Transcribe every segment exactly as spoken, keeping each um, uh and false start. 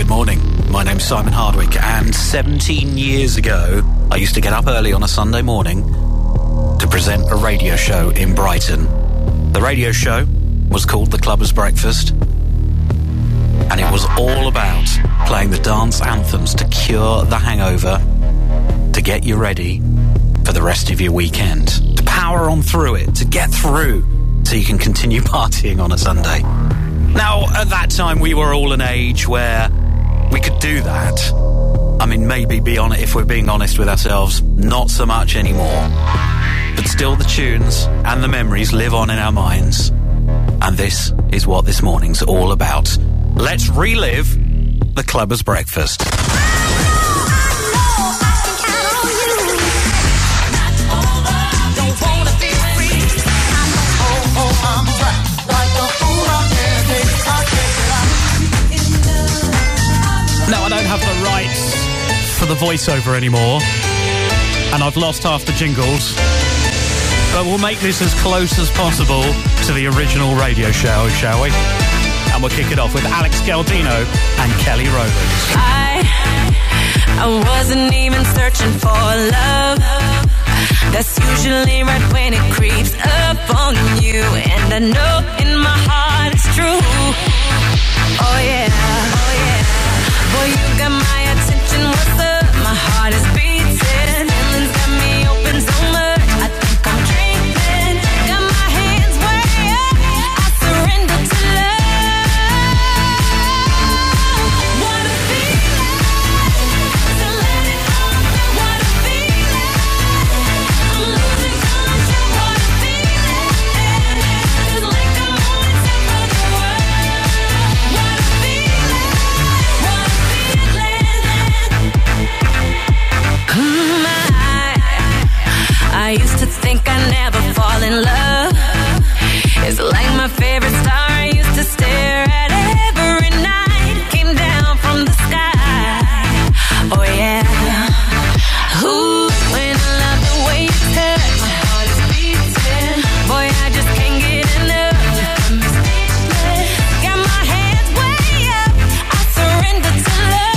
good morning. My name's Simon Hardwick, and seventeen years ago, I used to get up early on a Sunday morning to present a radio show in Brighton. The radio show was called The Clubber's Breakfast, and it was all about playing the dance anthems to cure the hangover, to get you ready for the rest of your weekend, to power on through it, to get through so you can continue partying on a Sunday. Now, at that time, we were all an age where we could do that. I mean, maybe be on it if we're being honest with ourselves, not so much anymore. But still, the tunes and the memories live on in our minds. And this is what this morning's all about. Let's relive the Clubber's Breakfast. Now, I don't have the rights for the voiceover anymore, and I've lost half the jingles, but we'll make this as close as possible to the original radio show, shall we? And we'll kick it off with Alex Galdino and Kelly Rowland. I, I wasn't even searching for love. That's usually right when it creeps up on you, and I know in my heart it's true. Oh yeah, oh yeah. Boy, you got my attention, what's up? My heart is beating, feelings got me open so much, I think I'm dreaming. Got my hands way up, I surrender to love. I used to think I'd never fall in love. It's like my favorite star, I used to stare at every night. Came down from the sky. Oh yeah. Ooh, when I love the way you touch, my heart is beating. Boy, I just can't get enough. You got me speechless. Got my hands way up, I surrender to love.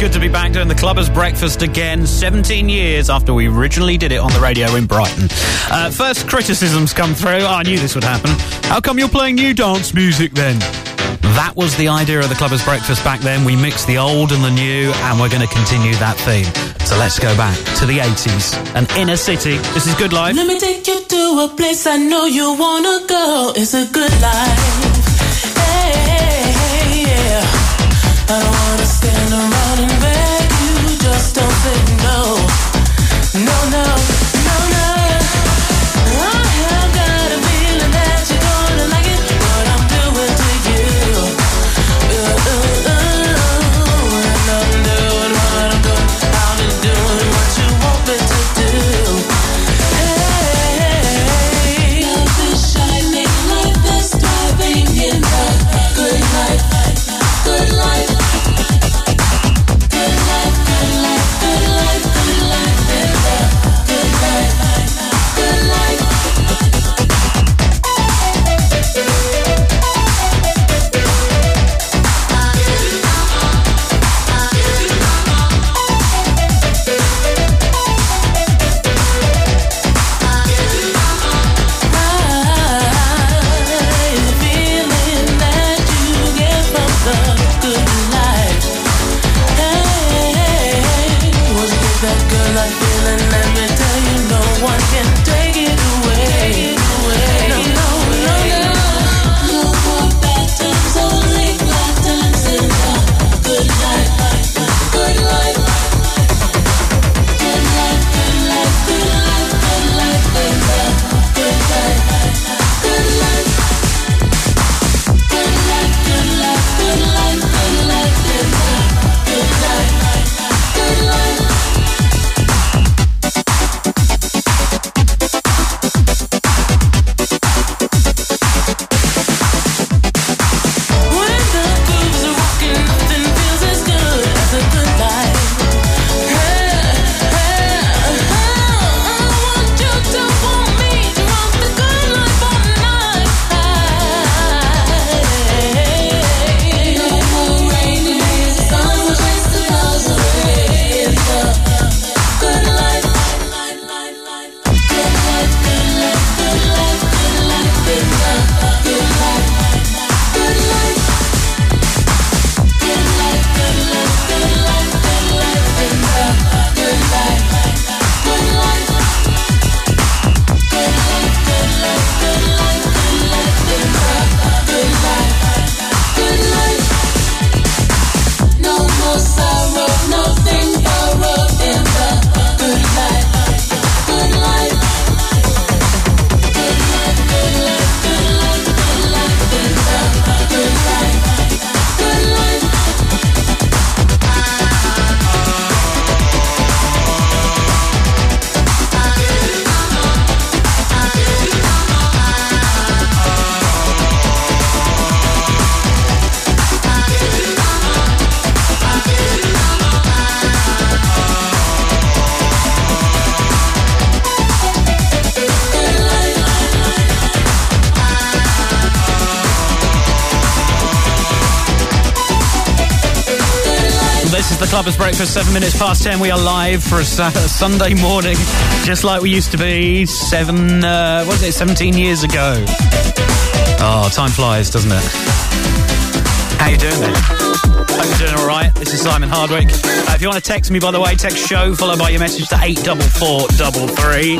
Good to be back doing the Clubber's Breakfast again, seventeen years after we originally did it on the radio in Brighton. Uh, first criticisms come through. Oh, I knew this would happen. How come you're playing new dance music then? That was the idea of the Clubber's Breakfast back then. We mixed the old and the new, and we're going to continue that theme. So let's go back to the eighties and Inner City. This is Good Life. Let me take you to a place I know you want to go. It's a good life. Hey, hey, hey, yeah. I don't wanna stand around and beg you, just don't say no. No, no, no, no. I have got a feeling that you're gonna like it, what I'm doing to you. Ooh, ooh, ooh. And I'm doing what I'm doing, I've been doing what you want me to do. Hey, love is shining, life is thriving in the good life, good life. that feeling, let me tell you, no one can take it away. Take it away. No, no, no, no. No more bad times, only bad times in the good life, good life, good life, good life, good life, good life, good life, good life, good life, good life, good life, good life, good life, good life, good life, good life. Clubber's Breakfast, seven minutes past ten. We are live for a Sunday morning, just like we used to be seven, uh, what was it, seventeen years ago. Oh, time flies, doesn't it? How you doing, mate? Hope you're doing all right. This is Simon Hardwick. Uh, if you want to text me, by the way, text show, followed by your message to eight four four three three,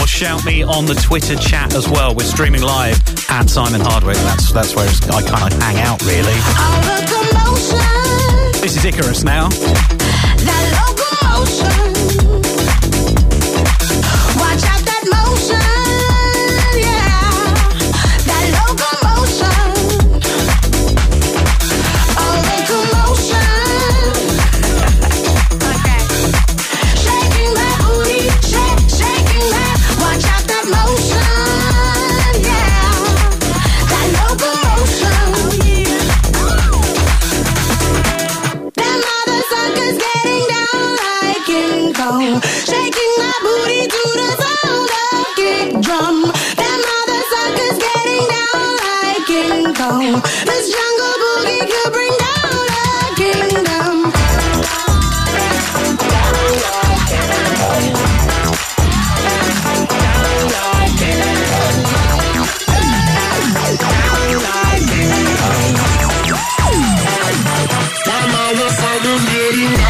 or shout me on the Twitter chat as well. We're streaming live at Simon Hardwick. That's, that's where I kind of hang out, really. All the commotion. This is Icarus now. That locomotion. We'll be right back.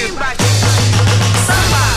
Chicken Bucket. Samba.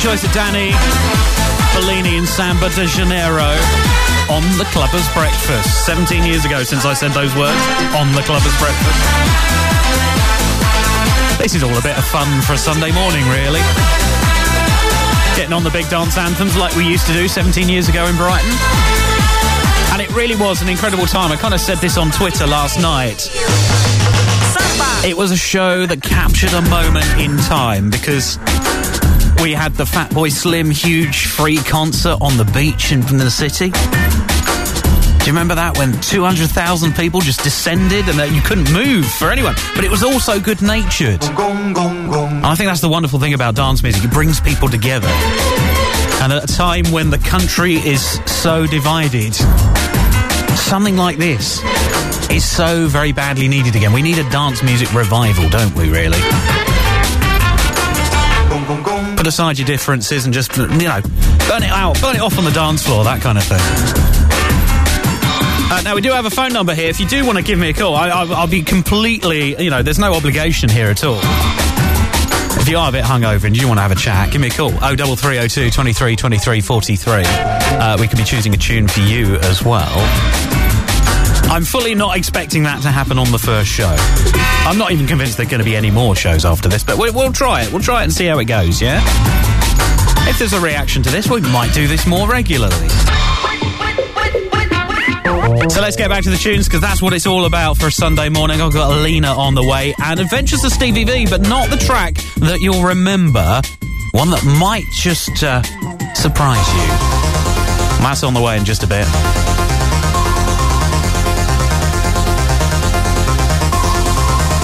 Choice of Danny Bellini in Samba de Janeiro on The Clubber's Breakfast. seventeen years ago since I said those words on The Clubber's Breakfast. This is all a bit of fun for a Sunday morning, really. Getting on the big dance anthems like we used to do seventeen years ago in Brighton. And it really was an incredible time. I kind of said this on Twitter last night. It was a show that captured a moment in time because we had the Fatboy Slim huge free concert on the beach in the city. Do you remember that, when two hundred thousand people just descended and that you couldn't move for anyone? But it was also good-natured. And I think that's the wonderful thing about dance music. It brings people together. And at a time when the country is so divided, something like this is so very badly needed again. We need a dance music revival, don't we, really? Put aside your differences and just, you know, burn it out, burn it off on the dance floor, that kind of thing. Uh, now, we do have a phone number here. If you do want to give me a call, I, I, I'll be completely, you know, there's no obligation here at all. If you are a bit hungover and you want to have a chat, give me a call. oh three three oh two, twenty-three, twenty-three, forty-three. Uh, we could be choosing a tune for you as well. I'm fully not expecting that to happen on the first show. I'm not even convinced there are going to be any more shows after this, but we'll, we'll try it. We'll try it and see how it goes, yeah? If there's a reaction to this, we might do this more regularly. So let's get back to the tunes, because that's what it's all about for a Sunday morning. I've got Alina on the way, and Adventures of Stevie V, but not the track that you'll remember. One that might just uh, surprise you. That's on the way in just a bit.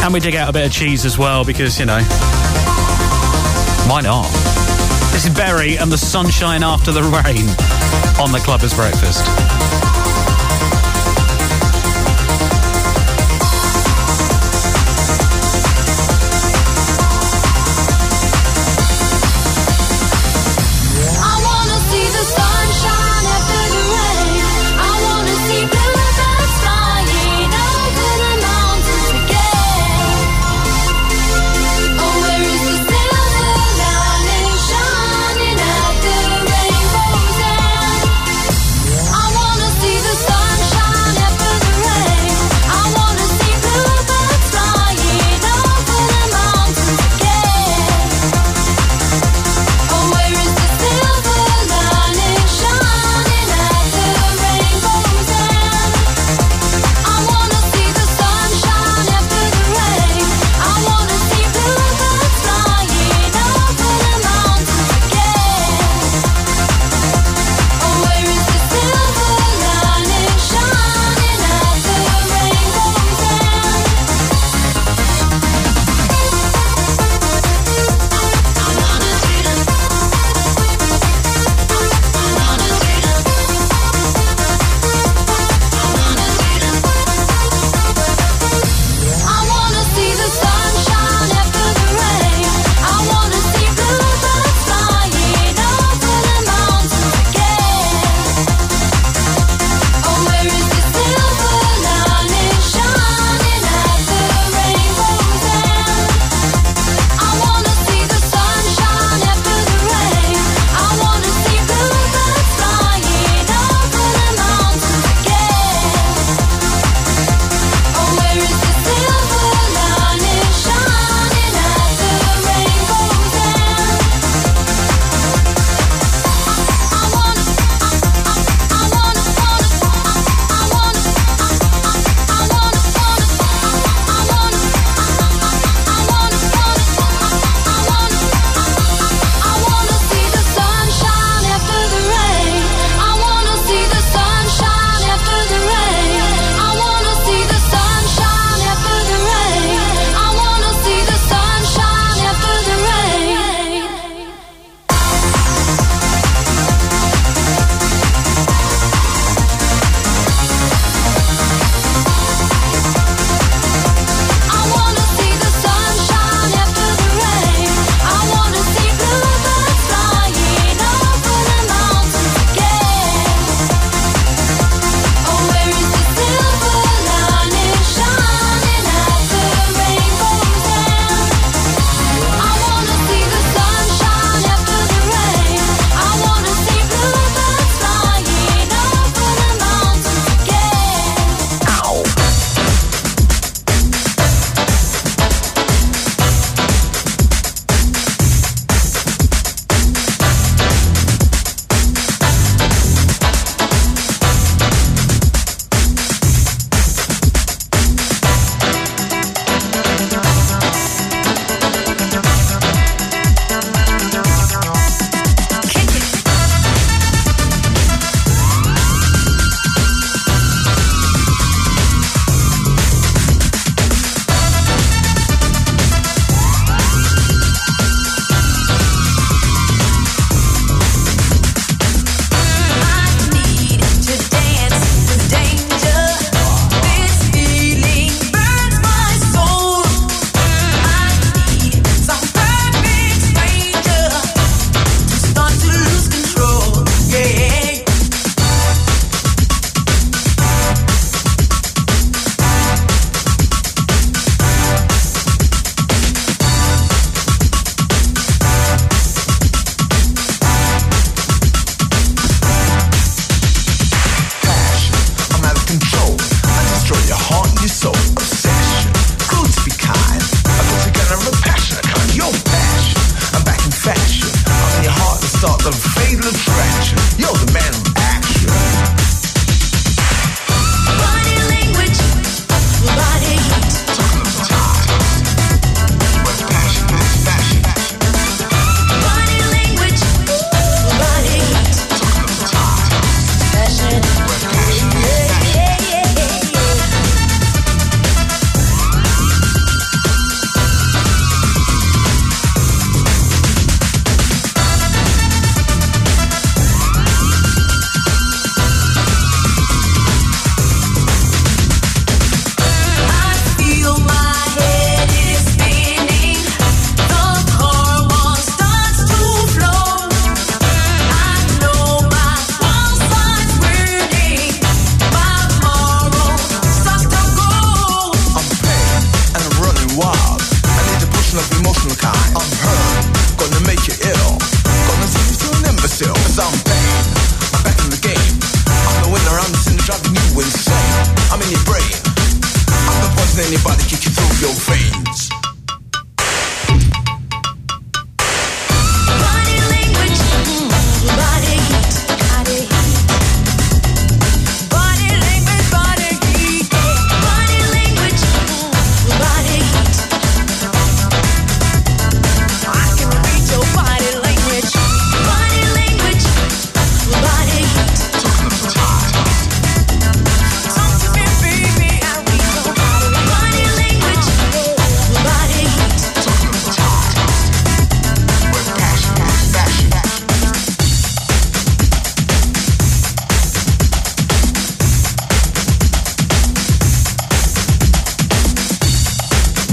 And we dig out a bit of cheese as well, because, you know, why not? This is Berry and the Sunshine After the Rain on The Clubber's Breakfast. See the stretch. You're the man of action. Body language, body heat. Talking of time, what's passion, what's passion. Body language, body heat. Talking of time, passion, what's passion, what's passion. Yeah, yeah,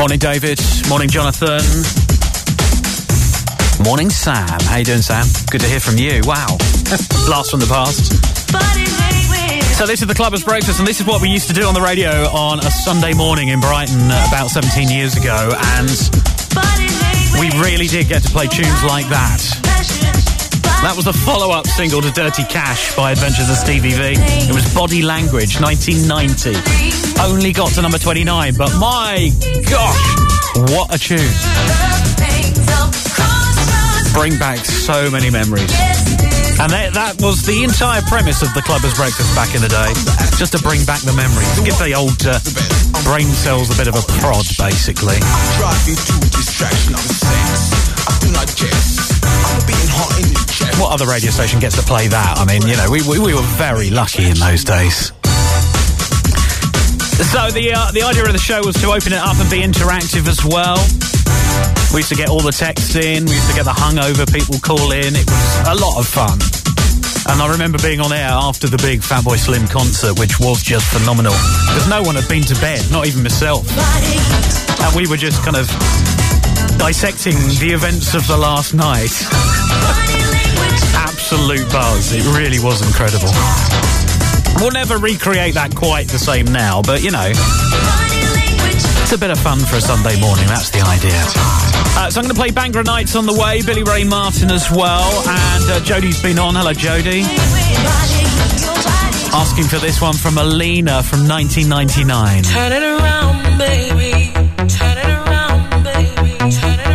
Morning, David. Morning, Jonathan. Morning, Sam. How you doing, Sam? Good to hear from you. Wow. Blast from the past. So this is the Clubber's Breakfast, and this is what we used to do on the radio on a Sunday morning in Brighton about seventeen years ago, and we really did get to play tunes like that. That was the follow-up single to Dirty Cash by Adventures of Stevie V. It was Body Language, nineteen ninety. Only got to number twenty-nine, but my gosh, what a tune. Bring back so many memories. And that, that was the entire premise of the Clubber's Breakfast back in the day, just to bring back the memories, to give the old uh, brain cells a bit of a prod, basically. I drive you to distraction, I'm sex, I do not guess, I'm being hot in your chest. What other radio station gets to play that? I mean, you know, we, we, we were very lucky in those days. So the uh, the idea of the show was to open it up and be interactive as well. We used to get all the texts in, we used to get the hungover people call in. It was a lot of fun. And I remember being on air after the big Fatboy Slim concert, which was just phenomenal. Because no one had been to bed, not even myself. And we were just kind of dissecting the events of the last night. Absolute buzz. It really was incredible. We'll never recreate that quite the same now, but, you know, it's a bit of fun for a Sunday morning. That's the idea. Uh, so I'm going to play Bhangra Knights on the way, Billy Ray Martin as well, and uh, Jodie's been on. Hello, Jodie. Asking for this one from Alina from nineteen ninety-nine. Turn it around, baby. Turn it around, baby. Turn it around.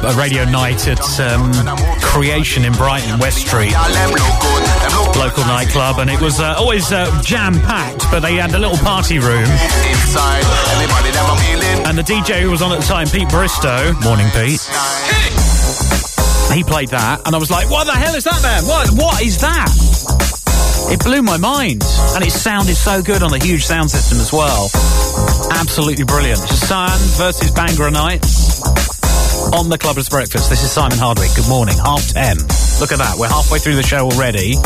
A radio night at um, Creation in Brighton, West Street, local nightclub, and it was uh, always uh, jam-packed, but they had a little party room. And the D J who was on at the time, Pete Bristow, morning Pete, he played that, and I was like, what the hell is that there? What, what is that? It blew my mind, and it sounded so good on the huge sound system as well. Absolutely brilliant. Justine versus Bhangra Knights. On The Clubber's Breakfast, this is Simon Hardwick. Good morning, half ten. Look at that, we're halfway through the show already.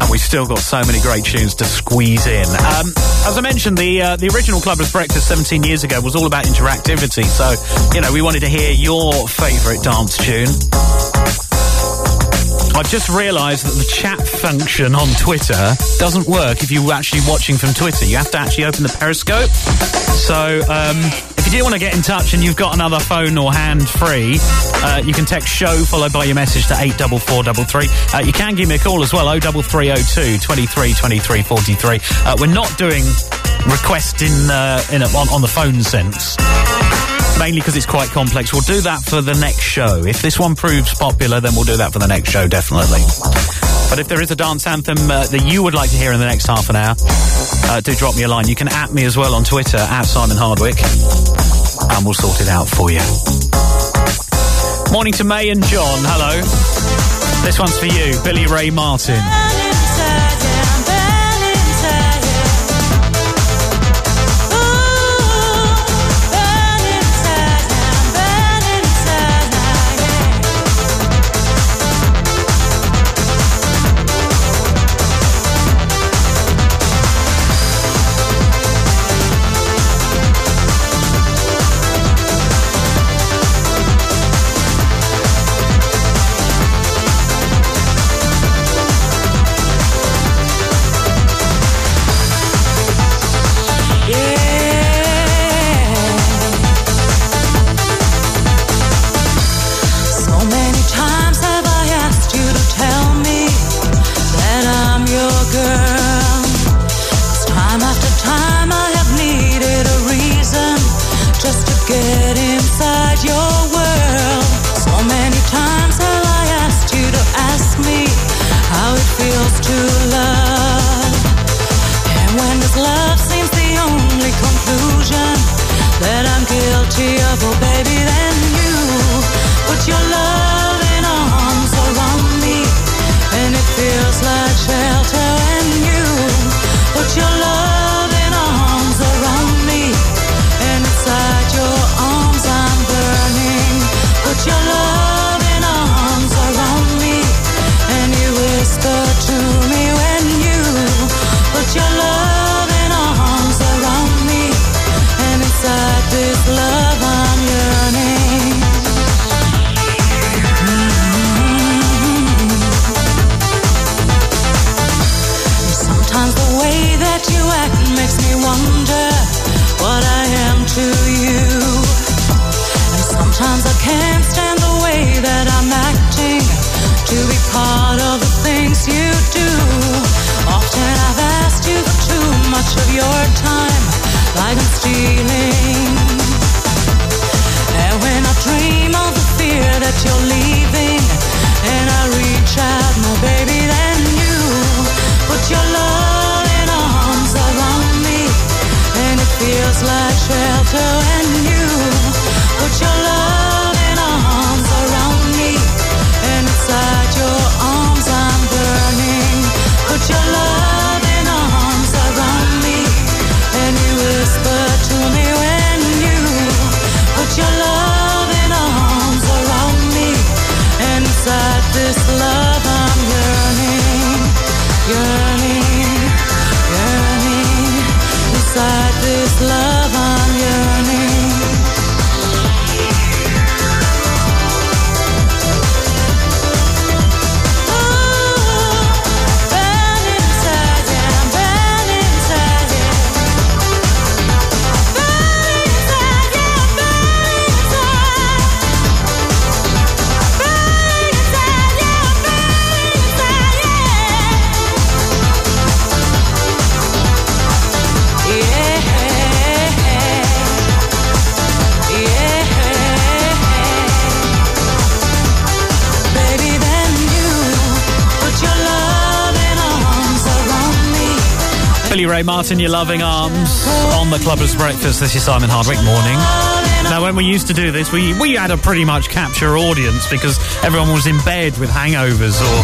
And we've still got so many great tunes to squeeze in. Um, as I mentioned, the uh, the original Clubber's Breakfast seventeen years ago was all about interactivity. So, you know, we wanted to hear your favourite dance tune. I've just realised that the chat function on Twitter doesn't work if you're actually watching from Twitter. You have to actually open the Periscope. So, um... if you do want to get in touch and you've got another phone or hand free, uh, you can text show followed by your message to eight four four three three. Uh, you can give me a call as well, oh three three oh two, twenty-three twenty-three forty-three. Uh, we're not doing requests in, uh, in a, on, on the phone sense, mainly because it's quite complex. We'll do that for the next show. If this one proves popular, then we'll do that for the next show, definitely. But if there is a dance anthem uh, that you would like to hear in the next half an hour, uh, do drop me a line. You can at me as well on Twitter, at Simon Hardwick, and we'll sort it out for you. Morning to May and John. Hello. This one's for you, Billy Ray Martin. proud of the things you do. Often I've asked you for too much of your time, like I'm stealing. And when I dream of the fear that you're leaving, and I reach out more, baby, than you. Put your loving arms around me, and it feels like shelter and you. Put your loving arms around me, and inside your arms I'm burning. Put your loving arms around me, and you whisper to me when you put your loving arms around me, and inside this love I'm yearning, yearning, yearning. Inside this love I'm yearning. Billy Ray Martin, Your Loving Arms, on The Clubber's Breakfast. This is Simon Hardwick. Morning. Now, when we used to do this, we, we had to pretty much capture audience because everyone was in bed with hangovers or,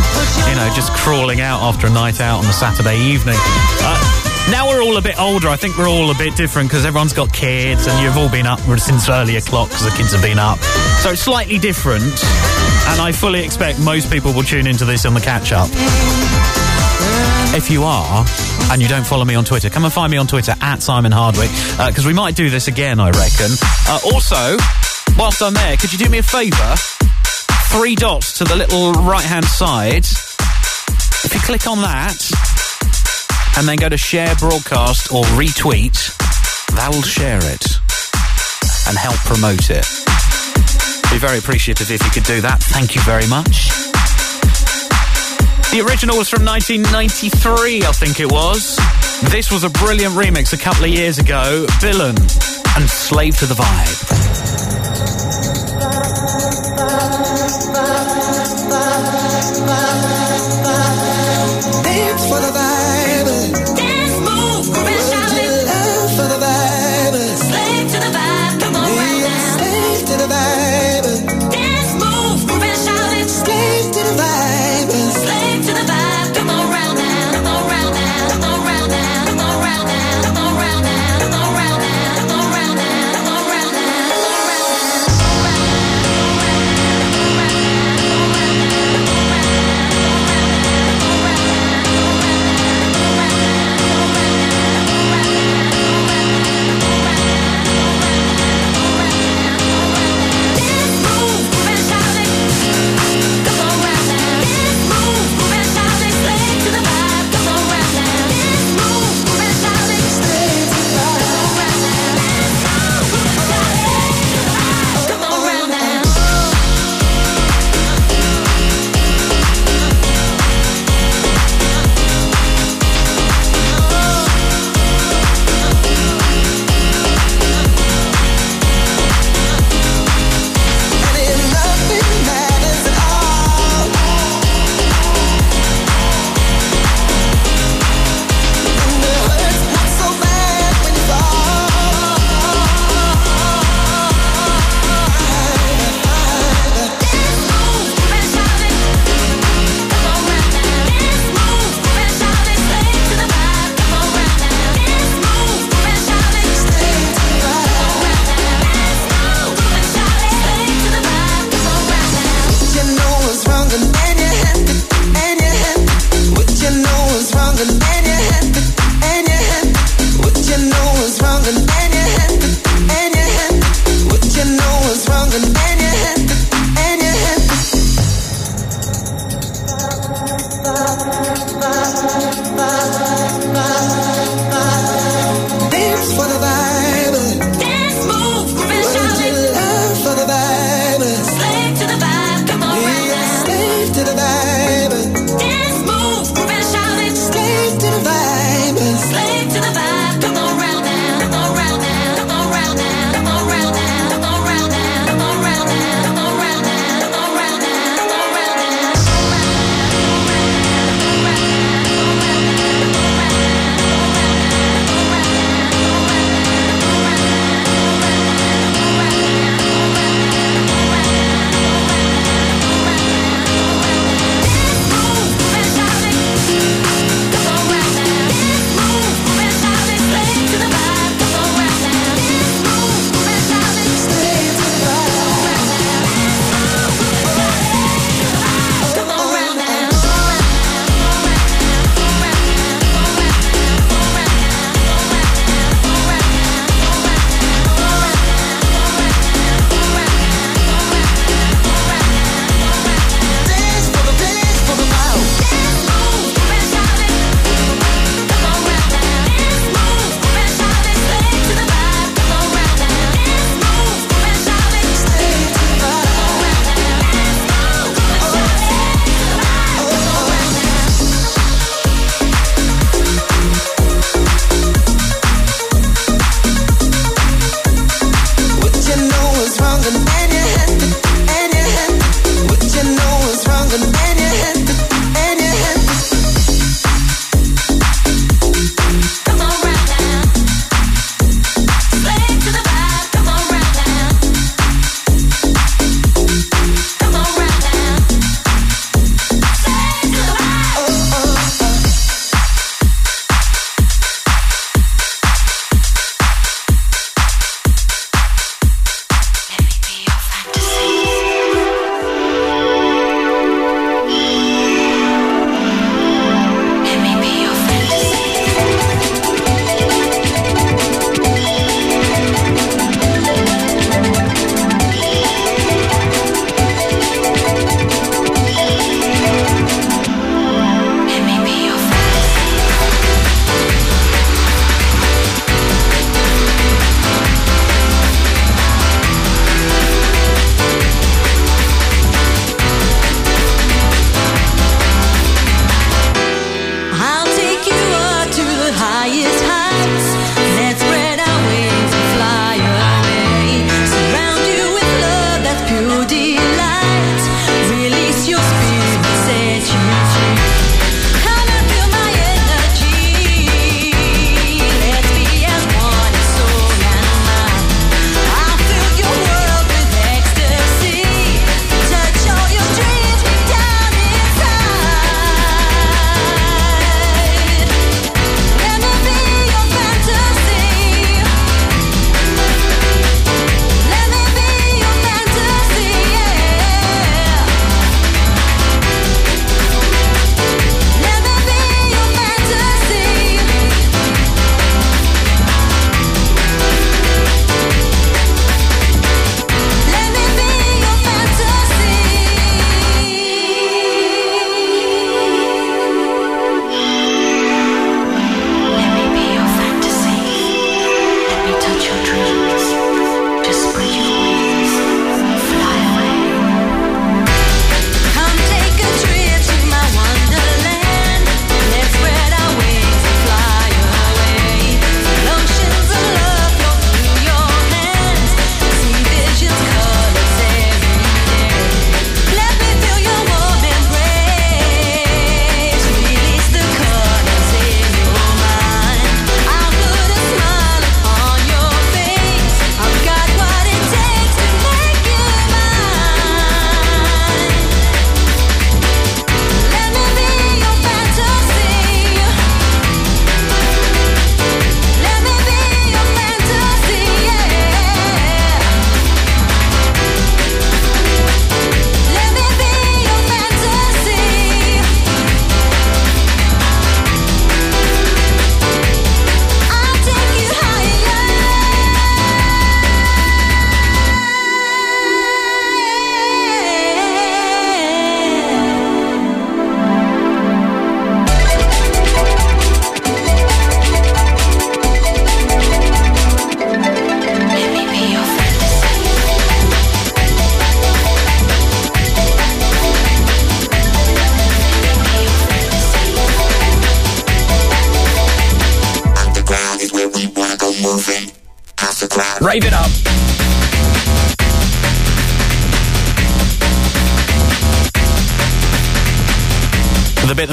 you know, just crawling out after a night out on a Saturday evening. Uh, now we're all a bit older. I think we're all a bit different because everyone's got kids and you've all been up since early o'clock because the kids have been up. So it's slightly different, and I fully expect most people will tune into this on the catch-up. If you are, and you don't follow me on Twitter, come and find me on Twitter, at Simon Hardwick, because uh, we might do this again, I reckon. Uh, also, whilst I'm there, could you do me a favour? Three dots to the little right-hand side. If you click on that, and then go to share broadcast or retweet, that'll share it and help promote it. Be very appreciative if you could do that. Thank you very much. The original was from nineteen ninety-three, I think it was. This was a brilliant remix a couple of years ago. Billen and Slave to the Vibe. Dance for the vibe. Dance, move, crash out and love for the vibe. Slave to the vibe, come on right now. Slave to the vibe. Dance, move, crash out and slave to the vibe.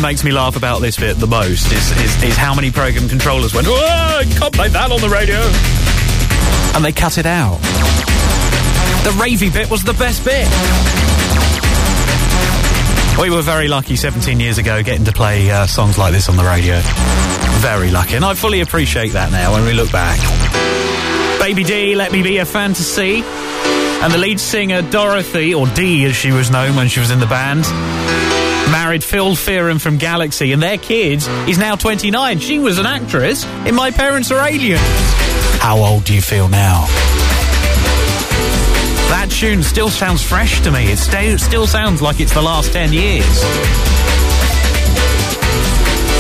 Makes me laugh about this bit the most is, is, is how many program controllers went, oh, you can't play that on the radio, and they cut it out. The ravey bit was the best bit. We were very lucky seventeen years ago getting to play uh, songs like this on the radio. Very lucky, and I fully appreciate that now when we look back. Baby D, Let Me Be a Fantasy, and the lead singer Dorothy, or Dee as she was known when she was in the band, married Phil Fearon from Galaxy, and their kid is now twenty-nine. She was an actress in My Parents Are Aliens. How old do you feel now? That tune still sounds fresh to me. It st- still sounds like it's the last ten years.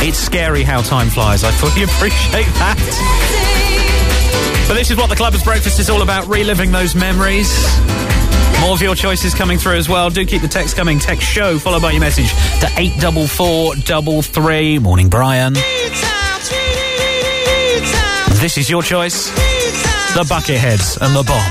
It's scary how time flies. I fully appreciate that. But this is what the Clubber's Breakfast is all about, reliving those memories. More of your choices coming through as well. Do keep the text coming. Text show, followed by your message to eight four four three three. Morning, Brian. This is your choice. The Bucketheads and the Bomb.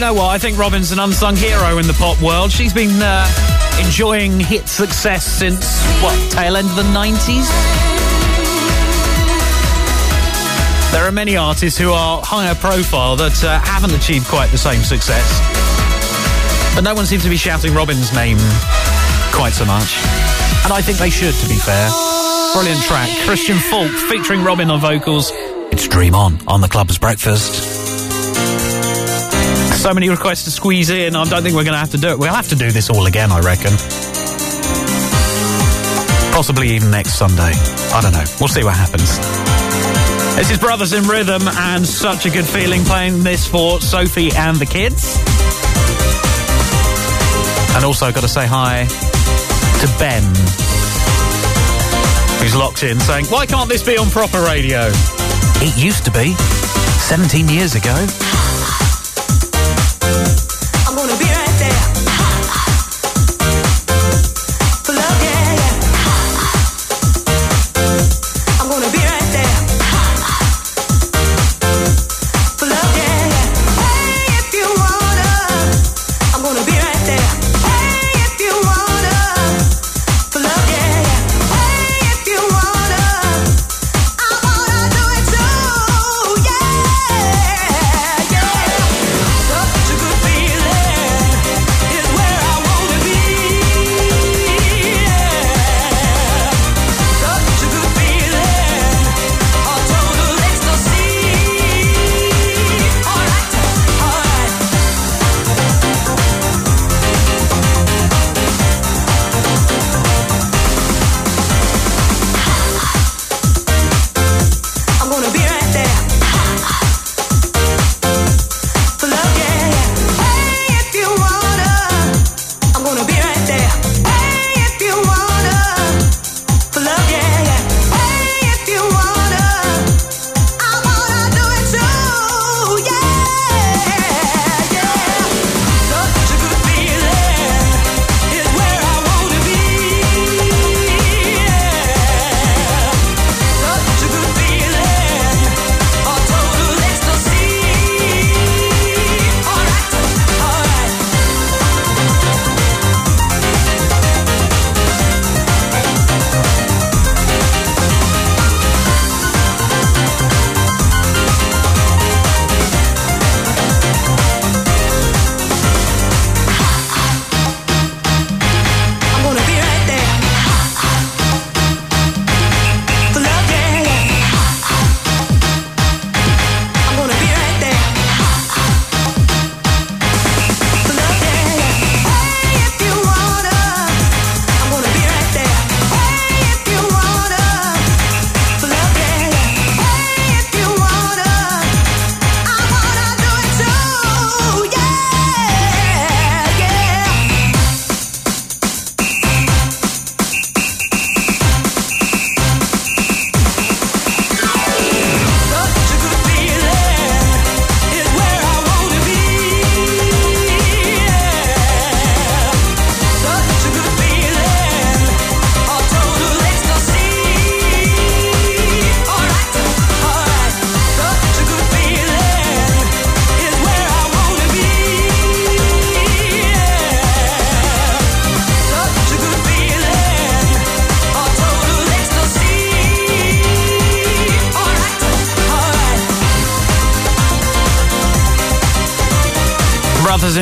you know what? I think Robyn's an unsung hero in the pop world. She's been uh, enjoying hit success since, what, tail end of the nineties? There are many artists who are higher profile that uh, haven't achieved quite the same success. But no one seems to be shouting Robyn's name quite so much. And I think they should, to be fair. Brilliant track. Christian Falk featuring Robyn on vocals. It's Dream On, on the Club's Breakfast. So many requests to squeeze in. I don't think we're going to have to do it. We'll have to do this all again, I reckon. Possibly even next Sunday. I don't know. We'll see what happens. This is Brothers in Rhythm, and such a good feeling playing this for Sophie and the kids. And also got to say hi to Ben, who's locked in, saying, why can't this be on proper radio? It used to be, seventeen years ago. I'm gonna be right there. For love, yeah, yeah. I'm gonna be right there.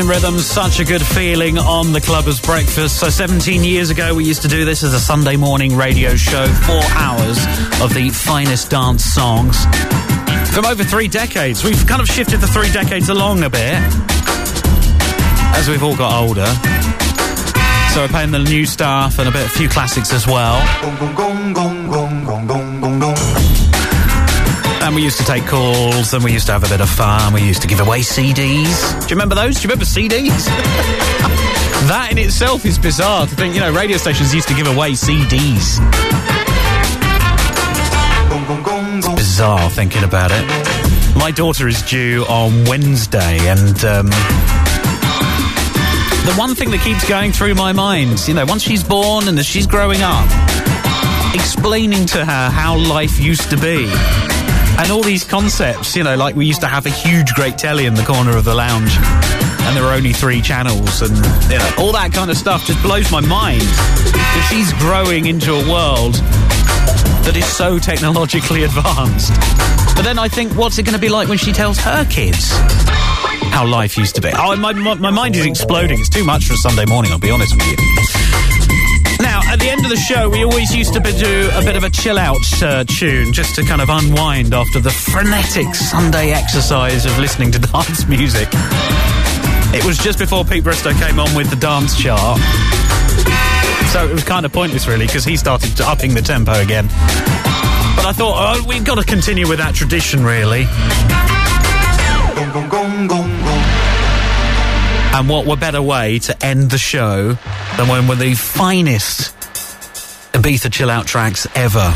Rhythm, such a good feeling on the Clubber's Breakfast. So seventeen years ago we used to do this as a Sunday morning radio show, four hours of the finest dance songs from over three decades. We've kind of shifted the three decades along a bit as we've all got older. So we're playing the new stuff and a bit a few classics as well. And we used to take calls, and we used to have a bit of fun. We used to give away C Ds. Do you remember those? Do you remember C Ds? That in itself is bizarre to think, you know, radio stations used to give away C Ds. It's bizarre thinking about it. My daughter is due on Wednesday, and um, the one thing that keeps going through my mind, you know, once she's born and as she's growing up, explaining to her how life used to be. And all these concepts, you know, like we used to have a huge great telly in the corner of the lounge. only three channels and you know, all that kind of stuff just blows my mind. But she's growing into a world that is so technologically advanced. But then I think, what's it going to be like when she tells her kids how life used to be? Oh, my, my, my mind is exploding. It's too much for a Sunday morning, I'll be honest with you. Now, at the end of the show, we always used to do a bit of a chill-out uh, tune just to kind of unwind after the frenetic Sunday exercise of listening to dance music. It was just before Pete Bristow came on with the dance chart. So it was kind of pointless, really, because he started upping the tempo again. But I thought, oh, we've got to continue with that tradition, really. And what were better way to end the show than one of the finest Ibiza chill-out tracks ever.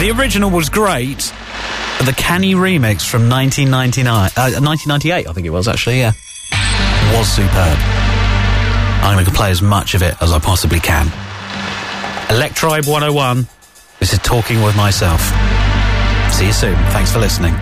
The original was great, but the Canny remix from nineteen ninety-nine, uh, nineteen ninety-eight, I think it was, actually, yeah, was superb. I'm going to play as much of it as I possibly can. Electribe one oh one, this is Talking With Myself. See you soon. Thanks for listening.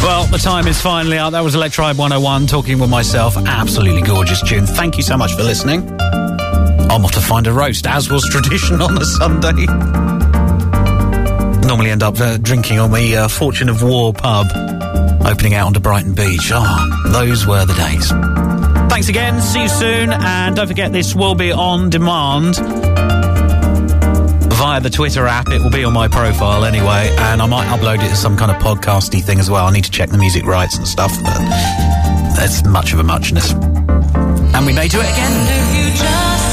Well, the time is finally up. That was Electribe one oh one, Talking With Myself. Absolutely gorgeous tune. Thank you so much for listening. I'm off to find a roast, as was tradition on a Sunday. Normally end up uh, drinking on the uh, Fortune of War pub, opening out onto Brighton Beach. Ah, those were the days. Thanks again. See you soon. And don't forget, this will be on demand via the Twitter app. It will be on my profile anyway, and I might upload it as some kind of podcasty thing as well. I need to check the music rights and stuff, but that's much of a muchness. And we may do it again.